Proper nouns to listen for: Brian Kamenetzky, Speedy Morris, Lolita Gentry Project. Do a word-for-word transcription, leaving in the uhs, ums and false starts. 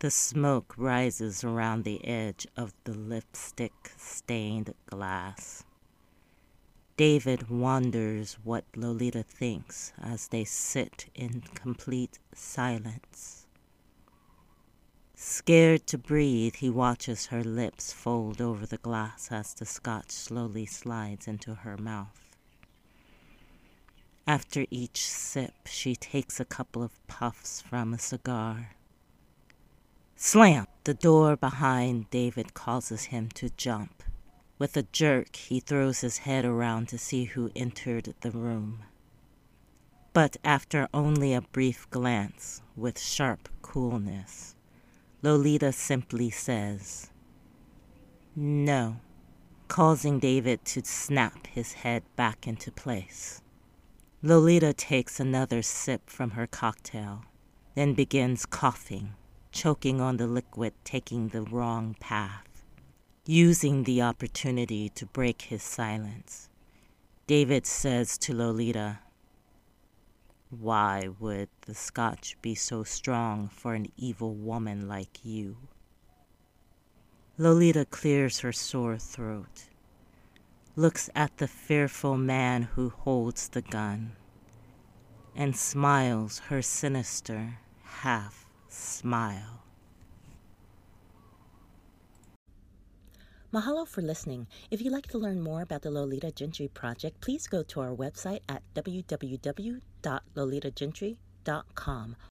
The smoke rises around the edge of the lipstick-stained glass. David wonders what Lolita thinks as they sit in complete silence. Scared to breathe, he watches her lips fold over the glass as the scotch slowly slides into her mouth. After each sip, she takes a couple of puffs from a cigar. Slam! The door behind David causes him to jump. With a jerk, he throws his head around to see who entered the room. But after only a brief glance, with sharp coolness, Lolita simply says, "No," causing David to snap his head back into place. Lolita takes another sip from her cocktail, then begins coughing, choking on the liquid, taking the wrong path. Using the opportunity to break his silence, David says to Lolita, "Why would the scotch be so strong for an evil woman like you?" Lolita clears her sore throat, looks at the fearful man who holds the gun, and smiles her sinister half smile. Mahalo for listening. If you'd like to learn more about the Lolita Gentry Project, please go to our website at w w w dot lolita gentry dot com